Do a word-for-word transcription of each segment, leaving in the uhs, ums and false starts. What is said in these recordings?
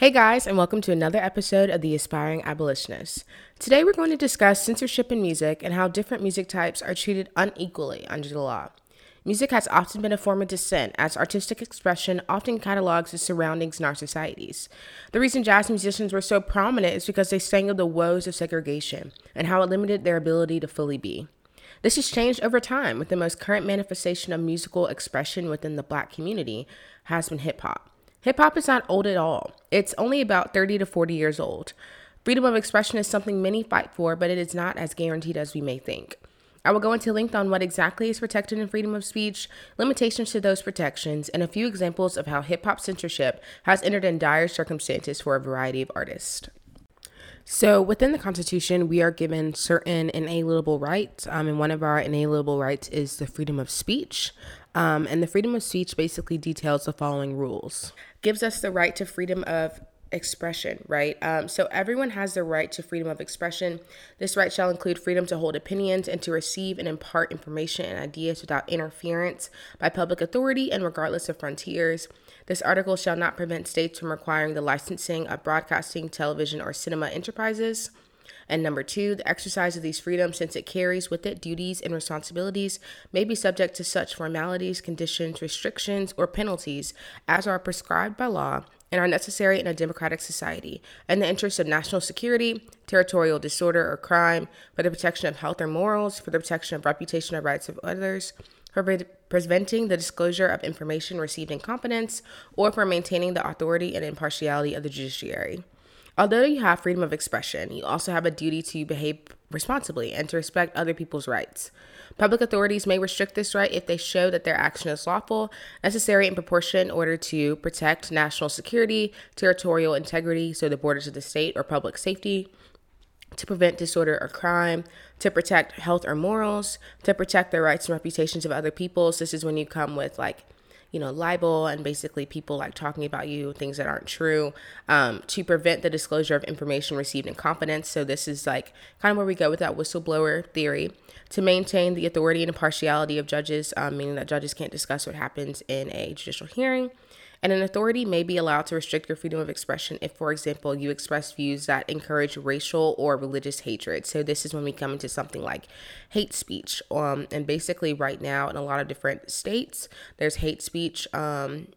Hey guys, and welcome to another episode of The Aspiring Abolitionist. Today we're going to discuss censorship in music and how different music types are treated unequally under the law. Music has often been a form of dissent, as artistic expression often catalogs its surroundings in our societies. The reason jazz musicians were so prominent is because they sang of the woes of segregation and how it limited their ability to fully be. This has changed over time, with the most current manifestation of musical expression within the Black community has been hip-hop. Hip-hop is not old at all. It's only about thirty to forty years old. Freedom of expression is something many fight for, but it is not as guaranteed as we may think. I will go into length on what exactly is protected in freedom of speech, limitations to those protections, and a few examples of how hip-hop censorship has entered in dire circumstances for a variety of artists. So within the Constitution, we are given certain inalienable rights, um, and one of our inalienable rights is the freedom of speech. Um, and the freedom of speech basically details the following rules. Gives us the right to freedom of expression, right? Um, so everyone has the right to freedom of expression. This right shall include freedom to hold opinions and to receive and impart information and ideas without interference by public authority and regardless of frontiers. This article shall not prevent states from requiring the licensing of broadcasting, television, or cinema enterprises. And number two, the exercise of these freedoms, since it carries with it duties and responsibilities, may be subject to such formalities, conditions, restrictions, or penalties as are prescribed by law and are necessary in a democratic society, in the interests of national security, territorial disorder or crime, for the protection of health or morals, for the protection of reputation or rights of others, for pre- preventing the disclosure of information received in confidence, or for maintaining the authority and impartiality of the judiciary. Although you have freedom of expression, you also have a duty to behave responsibly and to respect other people's rights. Public authorities may restrict this right if they show that their action is lawful, necessary in proportion in order to protect national security, territorial integrity, so the borders of the state or public safety, to prevent disorder or crime, to protect health or morals, to protect the rights and reputations of other people. So this is when you come with like you know, libel and basically people like talking about you, things that aren't true, um, to prevent the disclosure of information received in confidence. So this is like kind of where we go with that whistleblower theory, to maintain the authority and impartiality of judges, um, meaning that judges can't discuss what happens in a judicial hearing. And an authority may be allowed to restrict your freedom of expression if, for example, you express views that encourage racial or religious hatred. So this is when we come into something like hate speech. Um, and basically right now in a lot of different states, there's hate speech, um,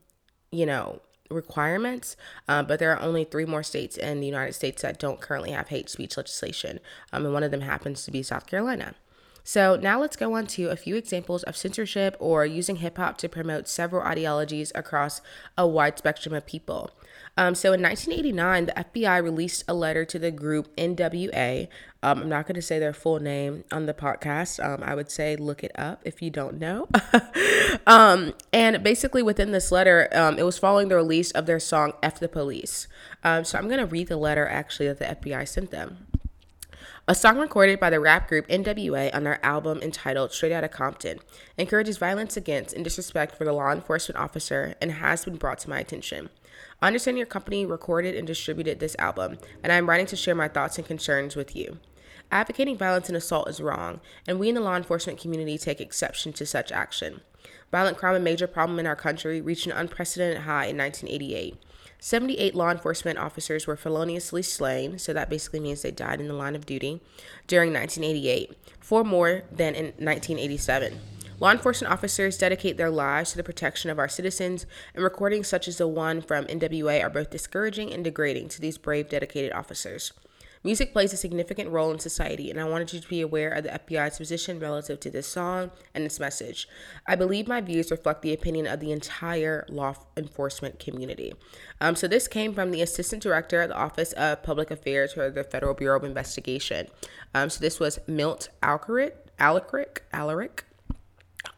you know, requirements. Uh, but there are only three more states in the United States that don't currently have hate speech legislation. Um, and one of them happens to be South Carolina. So now let's go on to a few examples of censorship or using hip hop to promote several ideologies across a wide spectrum of people. Um, so in nineteen eighty-nine, the F B I released a letter to the group N W A. Um, I'm not going to say their full name on the podcast. Um, I would say look it up if you don't know. um, and basically within this letter, um, it was following the release of their song F the Police. Um, so I'm going to read the letter actually that the F B I sent them. A song recorded by the rap group N W A on their album entitled Straight Outta Compton encourages violence against and disrespect for the law enforcement officer and has been brought to my attention. I understand your company recorded and distributed this album, and I am writing to share my thoughts and concerns with you. Advocating violence and assault is wrong, and we in the law enforcement community take exception to such action. Violent crime, a major problem in our country, reached an unprecedented high in nineteen eighty-eight. seventy-eight law enforcement officers were feloniously slain, so that basically means they died in the line of duty, during nineteen eighty-eight, four more than in nineteen eighty-seven. Law enforcement officers dedicate their lives to the protection of our citizens, and recordings such as the one from N W A are both discouraging and degrading to these brave, dedicated officers. Music plays a significant role in society, and I wanted you to be aware of the F B I's position relative to this song and this message. I believe my views reflect the opinion of the entire law enforcement community. Um, so this came from the Assistant Director of the Office of Public Affairs for the Federal Bureau of Investigation. Um, so this was Milt Ahlerich, Ahlerich, Ahlerich,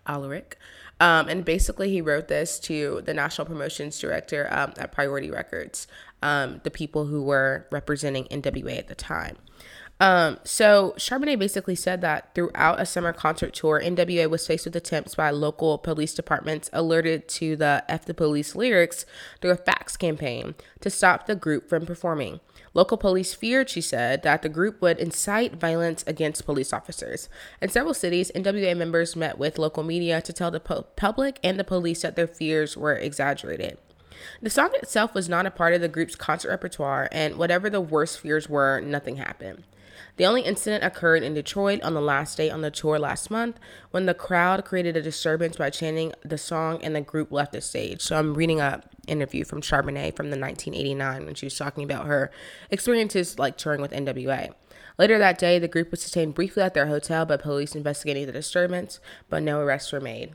Ahlerich. Um, and basically he wrote this to the National Promotions Director um, at Priority Records, um, the people who were representing N W A at the time. Um, so Charbonnet basically said that throughout a summer concert tour, N W A was faced with attempts by local police departments alerted to the F the Police lyrics through a fax campaign to stop the group from performing. Local police feared, she said, that the group would incite violence against police officers. In several cities, N W A members met with local media to tell the po- public and the police that their fears were exaggerated. The song itself was not a part of the group's concert repertoire, and whatever the worst fears were, nothing happened. The only incident occurred in Detroit on the last day on the tour last month, when the crowd created a disturbance by chanting the song and the group left the stage. So I'm reading an interview from Charbonnet from the nineteen eighty-nine when she was talking about her experiences like touring with N W A. Later that day, the group was detained briefly at their hotel by police investigating the disturbance, but no arrests were made.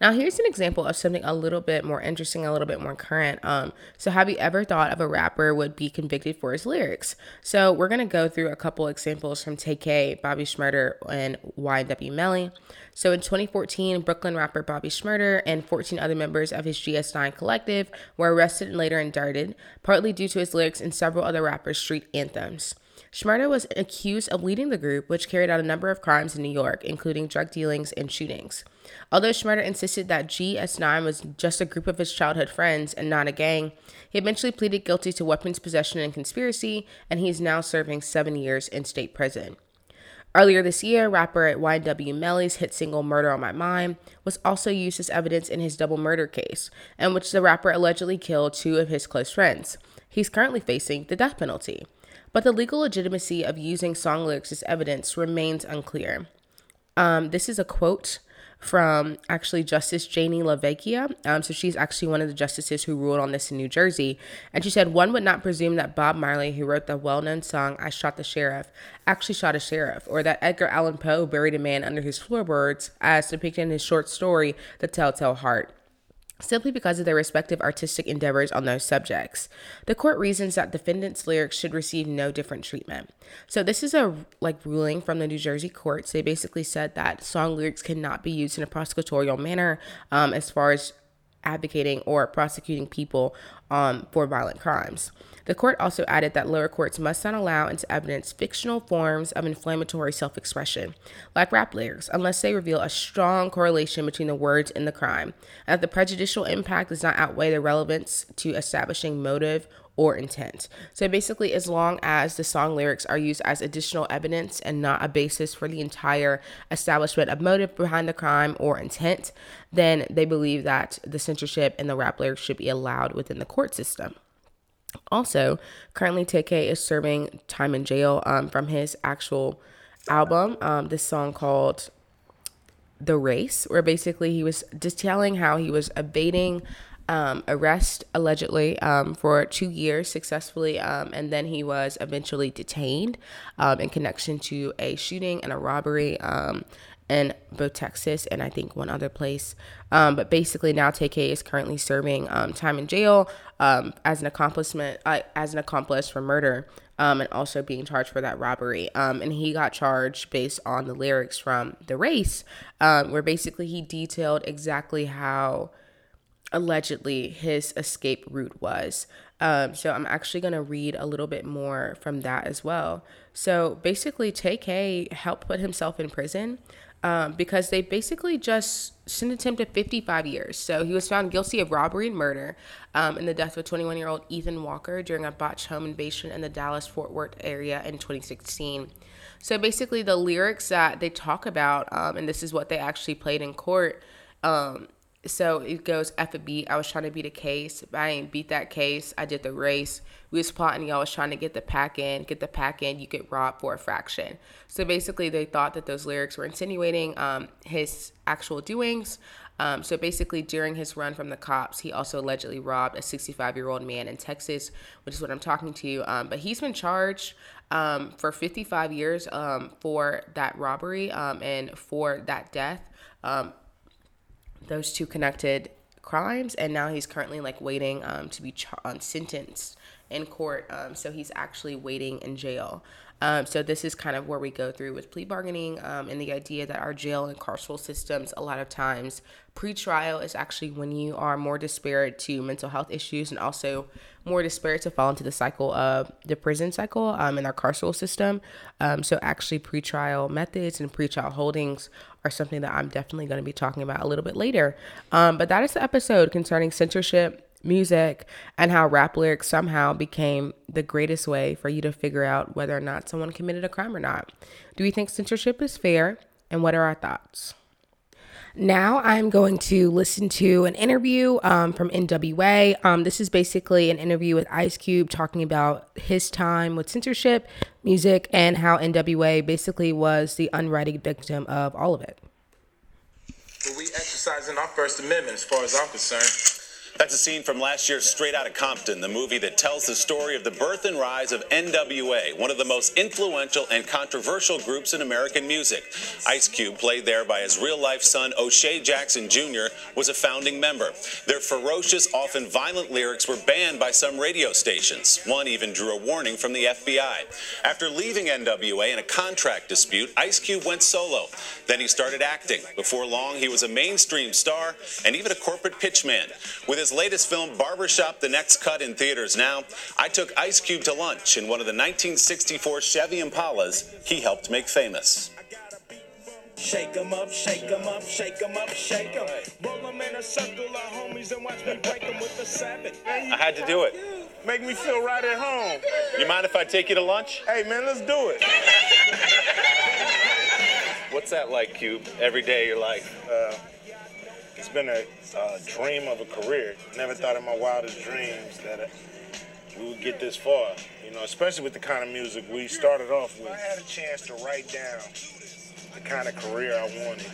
Now, here's an example of something a little bit more interesting, a little bit more current. Um, so have you ever thought of a rapper would be convicted for his lyrics? So we're going to go through a couple examples from Tay-K, Bobby Shmurda, and Y W Melly. So in twenty fourteen, Brooklyn rapper Bobby Shmurda and fourteen other members of his G S nine collective were arrested and later indicted, partly due to his lyrics in several other rappers' street anthems. Shmurda was accused of leading the group, which carried out a number of crimes in New York, including drug dealings and shootings. Although Shmurda insisted that G S nine was just a group of his childhood friends and not a gang, he eventually pleaded guilty to weapons possession and conspiracy, and he is now serving seven years in state prison. Earlier this year, rapper Y W Melly's hit single Murder on My Mind was also used as evidence in his double murder case, in which the rapper allegedly killed two of his close friends. He's currently facing the death penalty. But the legal legitimacy of using song lyrics as evidence remains unclear. Um, this is a quote from actually Justice Janie LaVecchia. Um, so she's actually one of the justices who ruled on this in New Jersey. And she said, "One would not presume that Bob Marley, who wrote the well-known song, I Shot the Sheriff, actually shot a sheriff, or that Edgar Allan Poe buried a man under his floorboards, as depicted in his short story, The Telltale Heart, simply because of their respective artistic endeavors on those subjects. The court reasons that defendants' lyrics should receive no different treatment." So this is a like ruling from the New Jersey courts. They basically said that song lyrics cannot be used in a prosecutorial manner um, as far as advocating or prosecuting people um, for violent crimes. The court also added that lower courts must not allow into evidence fictional forms of inflammatory self-expression, like rap lyrics, unless they reveal a strong correlation between the words and the crime, and that the prejudicial impact does not outweigh the relevance to establishing motive or intent. So basically, as long as the song lyrics are used as additional evidence and not a basis for the entire establishment of motive behind the crime or intent, then they believe that the censorship and the rap lyrics should be allowed within the court system. Also, currently Tay-K is serving time in jail um, from his actual album, um, this song called The Race, where basically he was detailing how he was evading Um, arrest allegedly um, for two years successfully, um, and then he was eventually detained um, in connection to a shooting and a robbery um, in both Texas and I think one other place. Um, but basically, now Tay-K is currently serving um, time in jail um, as an accomplishment uh, as an accomplice for murder, um, and also being charged for that robbery. Um, and he got charged based on the lyrics from The Race, um, where basically he detailed exactly how allegedly his escape route was. Um, so I'm actually going to read a little bit more from that as well. So basically, Tay-K helped put himself in prison um, because they basically just sentenced him to fifty-five years. So he was found guilty of robbery and murder um, in the death of twenty-one-year-old Ethan Walker during a botched home invasion in the Dallas-Fort Worth area in twenty sixteen. So basically, the lyrics that they talk about, um, and this is what they actually played in court, um, so it goes, "F a beat, I was trying to beat a case, but I ain't beat that case, I did the race. We was plotting, y'all was trying to get the pack in, get the pack in, you get robbed for a fraction." So basically they thought that those lyrics were insinuating um, his actual doings. Um, so basically during his run from the cops, he also allegedly robbed a sixty-five-year-old man in Texas, which is what I'm talking to you. Um, but he's been charged um, for fifty-five years um, for that robbery um, and for that death. Um, those two connected crimes, and now he's currently like waiting um, to be ch- um, sentenced in court, um, so he's actually waiting in jail. Um, so this is kind of where we go through with plea bargaining um, and the idea that our jail and carceral systems, a lot of times pre-trial is actually when you are more disparate to mental health issues and also more disparate to fall into the cycle of the prison cycle um, in our carceral system. Um, so actually pre-trial methods and pre-trial holdings are something that I'm definitely going to be talking about a little bit later. Um, but that is the episode concerning censorship, music, and how rap lyrics somehow became the greatest way for you to figure out whether or not someone committed a crime or not. Do we think censorship is fair, and what are our thoughts? Now I'm going to listen to an interview um, from N W A. Um, this is basically an interview with Ice Cube talking about his time with censorship, music, and how N W A basically was the unrighted victim of all of it. Well, we exercising our First Amendment as far as I'm concerned. That's a scene from last year's Straight Outta Compton, the movie that tells the story of the birth and rise of N W A, one of the most influential and controversial groups in American music. Ice Cube, played there by his real-life son, O'Shea Jackson Junior, was a founding member. Their ferocious, often violent lyrics were banned by some radio stations. One even drew a warning from the F B I. After leaving N W A in a contract dispute, Ice Cube went solo. Then he started acting. Before long, he was a mainstream star and even a corporate pitchman. With his latest film, Barbershop, the next cut in theaters now, I took Ice Cube to lunch in one of the nineteen sixty-four Chevy Impalas he helped make famous. Shake 'em up, shake 'em up, shake 'em up, shake 'em. Roll 'em in a circle, our homies, and watch me break 'em with the Sabbath. I had to do it. Make me feel right at home. You mind if I take you to lunch? Hey, man, let's do it. What's that like, Cube? Every day of your life? Uh, It's been a, a dream of a career. Never thought in my wildest dreams that we would get this far. You know, especially with the kind of music we started off with. I had a chance to write down the kind of career I wanted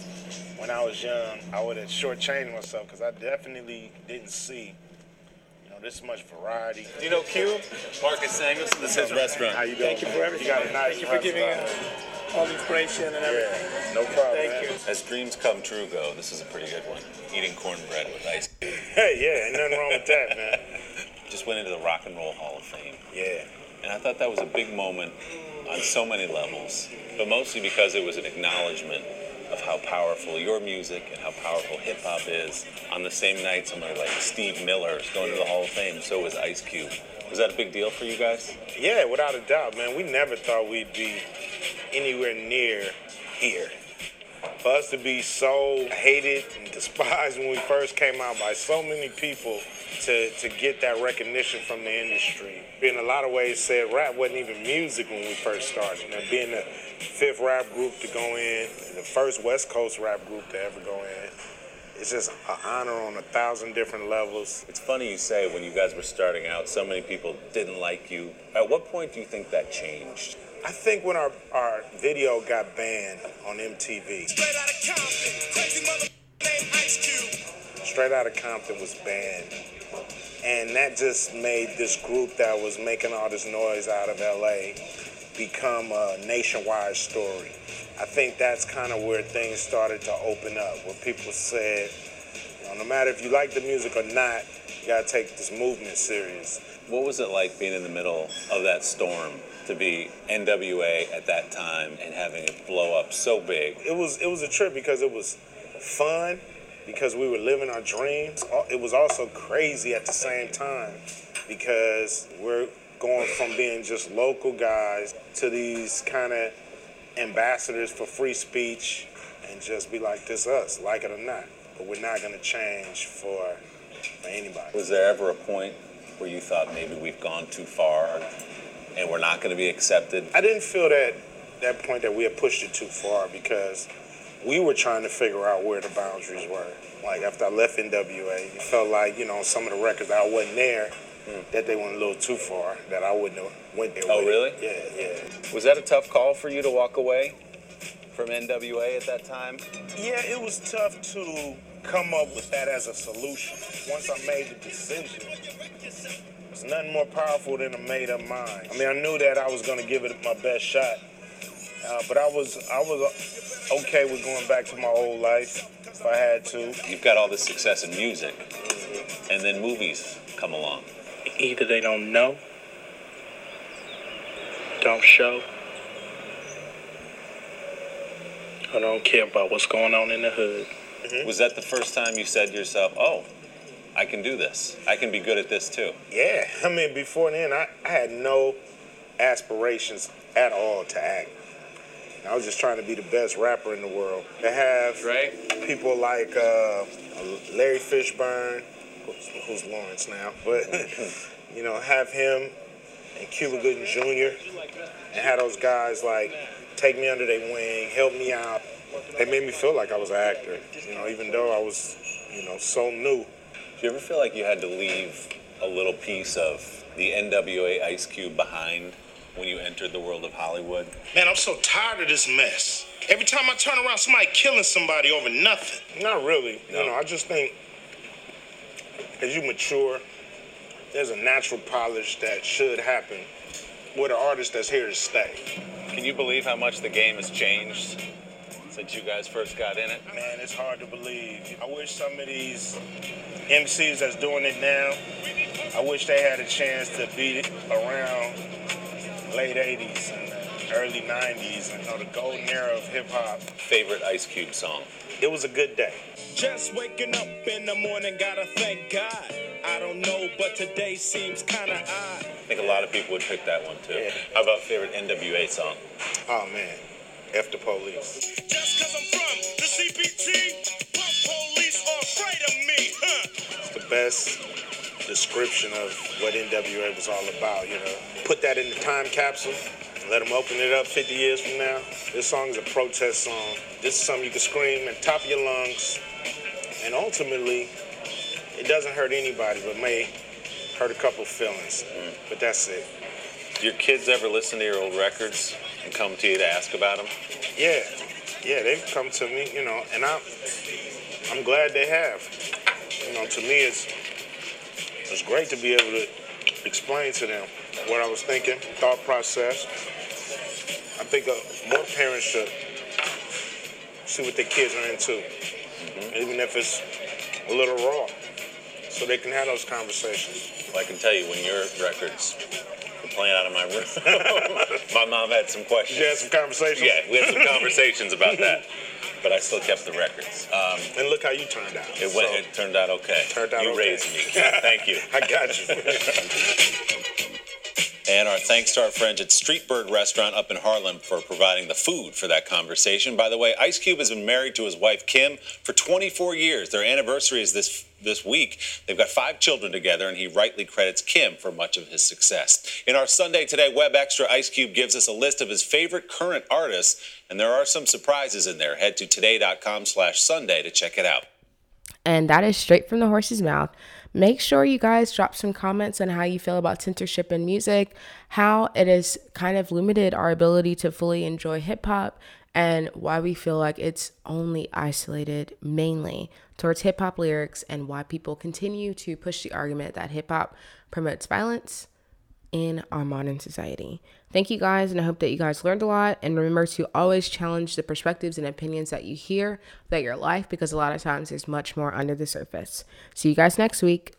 when I was young, I would have shortchanged myself because I definitely didn't see, you know, this much variety. Do you know Cube? Marcus Samuels, this is his restaurant. How you doing? Thank you for everything. You got a nice Thank you for giving us all the inspiration and everything. Yeah, no problem. Thank you. As dreams come true go, this is a pretty good one. Eating cornbread with Ice Cube. Hey, yeah, ain't nothing wrong with that, man. Just went into the Rock and Roll Hall of Fame. Yeah. And I thought that was a big moment on so many levels, but mostly because it was an acknowledgement of how powerful your music and how powerful hip-hop is. On the same night, somebody like Steve Miller is going to the Hall of Fame, so was Ice Cube. Was that a big deal for you guys? Yeah, without a doubt, man. We never thought we'd be anywhere near here. For us to be so hated and despised when we first came out by so many people, to, to get that recognition from the industry. In a lot of ways, said rap wasn't even music when we first started. You know, being the fifth rap group to go in, the first West Coast rap group to ever go in, it's just an honor on a thousand different levels. It's funny you say when you guys were starting out, so many people didn't like you. At what point do you think that changed? I think when our, our video got banned on M T V. Straight Outta Compton, crazy mother named Ice Cube. Straight Outta Compton was banned. And that just made this group that was making all this noise out of L A become a nationwide story. I think that's kind of where things started to open up, where people said, you know, no matter if you like the music or not, you gotta take this movement serious. What was it like being in the middle of that storm, to be N W A at that time and having it blow up so big? It was it was a trip because it was fun, because we were living our dreams. It was also crazy at the same time because we're going from being just local guys to these kind of ambassadors for free speech and just be like, this us, like it or not. But we're not gonna change for, for anybody. Was there ever a point where you thought maybe we've gone too far and we're not gonna be accepted? I didn't feel that that point that we had pushed it too far because we were trying to figure out where the boundaries were. Like after I left N W A, it felt like, you know, some of the records I wasn't there, mm. that they went a little too far, that I wouldn't have went there. Oh, with. Really? Yeah, yeah. Was that a tough call for you to walk away from N W A at that time? Yeah, it was tough to come up with that as a solution. Once I made the decision, it's nothing more powerful than a made-up mind. I mean, I knew that I was going to give it my best shot, uh, but I was I was okay with going back to my old life if I had to. You've got all this success in music, and then movies come along. Either they don't know, don't show, or don't care about what's going on in the hood. Mm-hmm. Was that the first time you said to yourself, oh, I can do this. I can be good at this too. Yeah, I mean, before then, I, I had no aspirations at all to act. I was just trying to be the best rapper in the world. To have Drake. People like uh, Larry Fishburne, who's, who's Lawrence now, but, you know, have him and Cuba Gooding Junior and have those guys like take me under their wing, help me out. They made me feel like I was an actor, you know, even though I was, you know, so new. Do you ever feel like you had to leave a little piece of the N W A Ice Cube behind when you entered the world of Hollywood? Man, I'm so tired of this mess. Every time I turn around, somebody killing somebody over nothing. Not really. No. You know, I just think as you mature, there's a natural polish that should happen with an artist that's here to stay. Can you believe how much the game has changed since you guys first got in it? Man, it's hard to believe. I wish some of these M Cs that's doing it now, I wish they had a chance to be around late eighties and early nineties, and you know, the golden era of hip-hop. Favorite Ice Cube song? It Was a Good Day. Just waking up in the morning, gotta thank God. I don't know, but today seems kind of odd. I think a lot of people would pick that one, too. Yeah. How about favorite N W A song? Oh, man. F the Police. Just because I'm from the C P T, punk police are afraid of me. Huh? It's the best description of what N W A was all about, you know. Put that in the time capsule. Let them open it up fifty years from now. This song is a protest song. This is something you can scream and top of your lungs. And ultimately, it doesn't hurt anybody, but may hurt a couple feelings. Mm. But that's it. Do your kids ever listen to your old records and come to you to ask about them? Yeah. Yeah, they've come to me, you know, and I'm, I'm glad they have. You know, to me, it's, it's great to be able to explain to them what I was thinking, thought process. I think uh, more parents should see what their kids are into, mm-hmm. even if it's a little raw, so they can have those conversations. Well, I can tell you, when your records were playing out of my room, my mom had some questions. You had some conversations? Yeah, we had some conversations about that, but I still kept the records. Um, and look how you turned out. It, went, so it turned out okay. Turned out you okay. Raised me. Thank you. I got you. And our thanks to our friends at Street Bird Restaurant up in Harlem for providing the food for that conversation. By the way, Ice Cube has been married to his wife, Kim, for twenty-four years. Their anniversary is this this week. They've got five children together, and he rightly credits Kim for much of his success. In our Sunday Today Web Extra, Ice Cube gives us a list of his favorite current artists, and there are some surprises in there. Head to today dot com slash Sunday to check it out. And that is straight from the horse's mouth. Make sure you guys drop some comments on how you feel about censorship in music, how it has kind of limited our ability to fully enjoy hip-hop, and why we feel like it's only isolated mainly towards hip-hop lyrics, and why people continue to push the argument that hip-hop promotes violence in our modern society. Thank you guys, and I hope that you guys learned a lot. And remember to always challenge the perspectives and opinions that you hear about your life, because a lot of times there's much more under the surface. See you guys next week.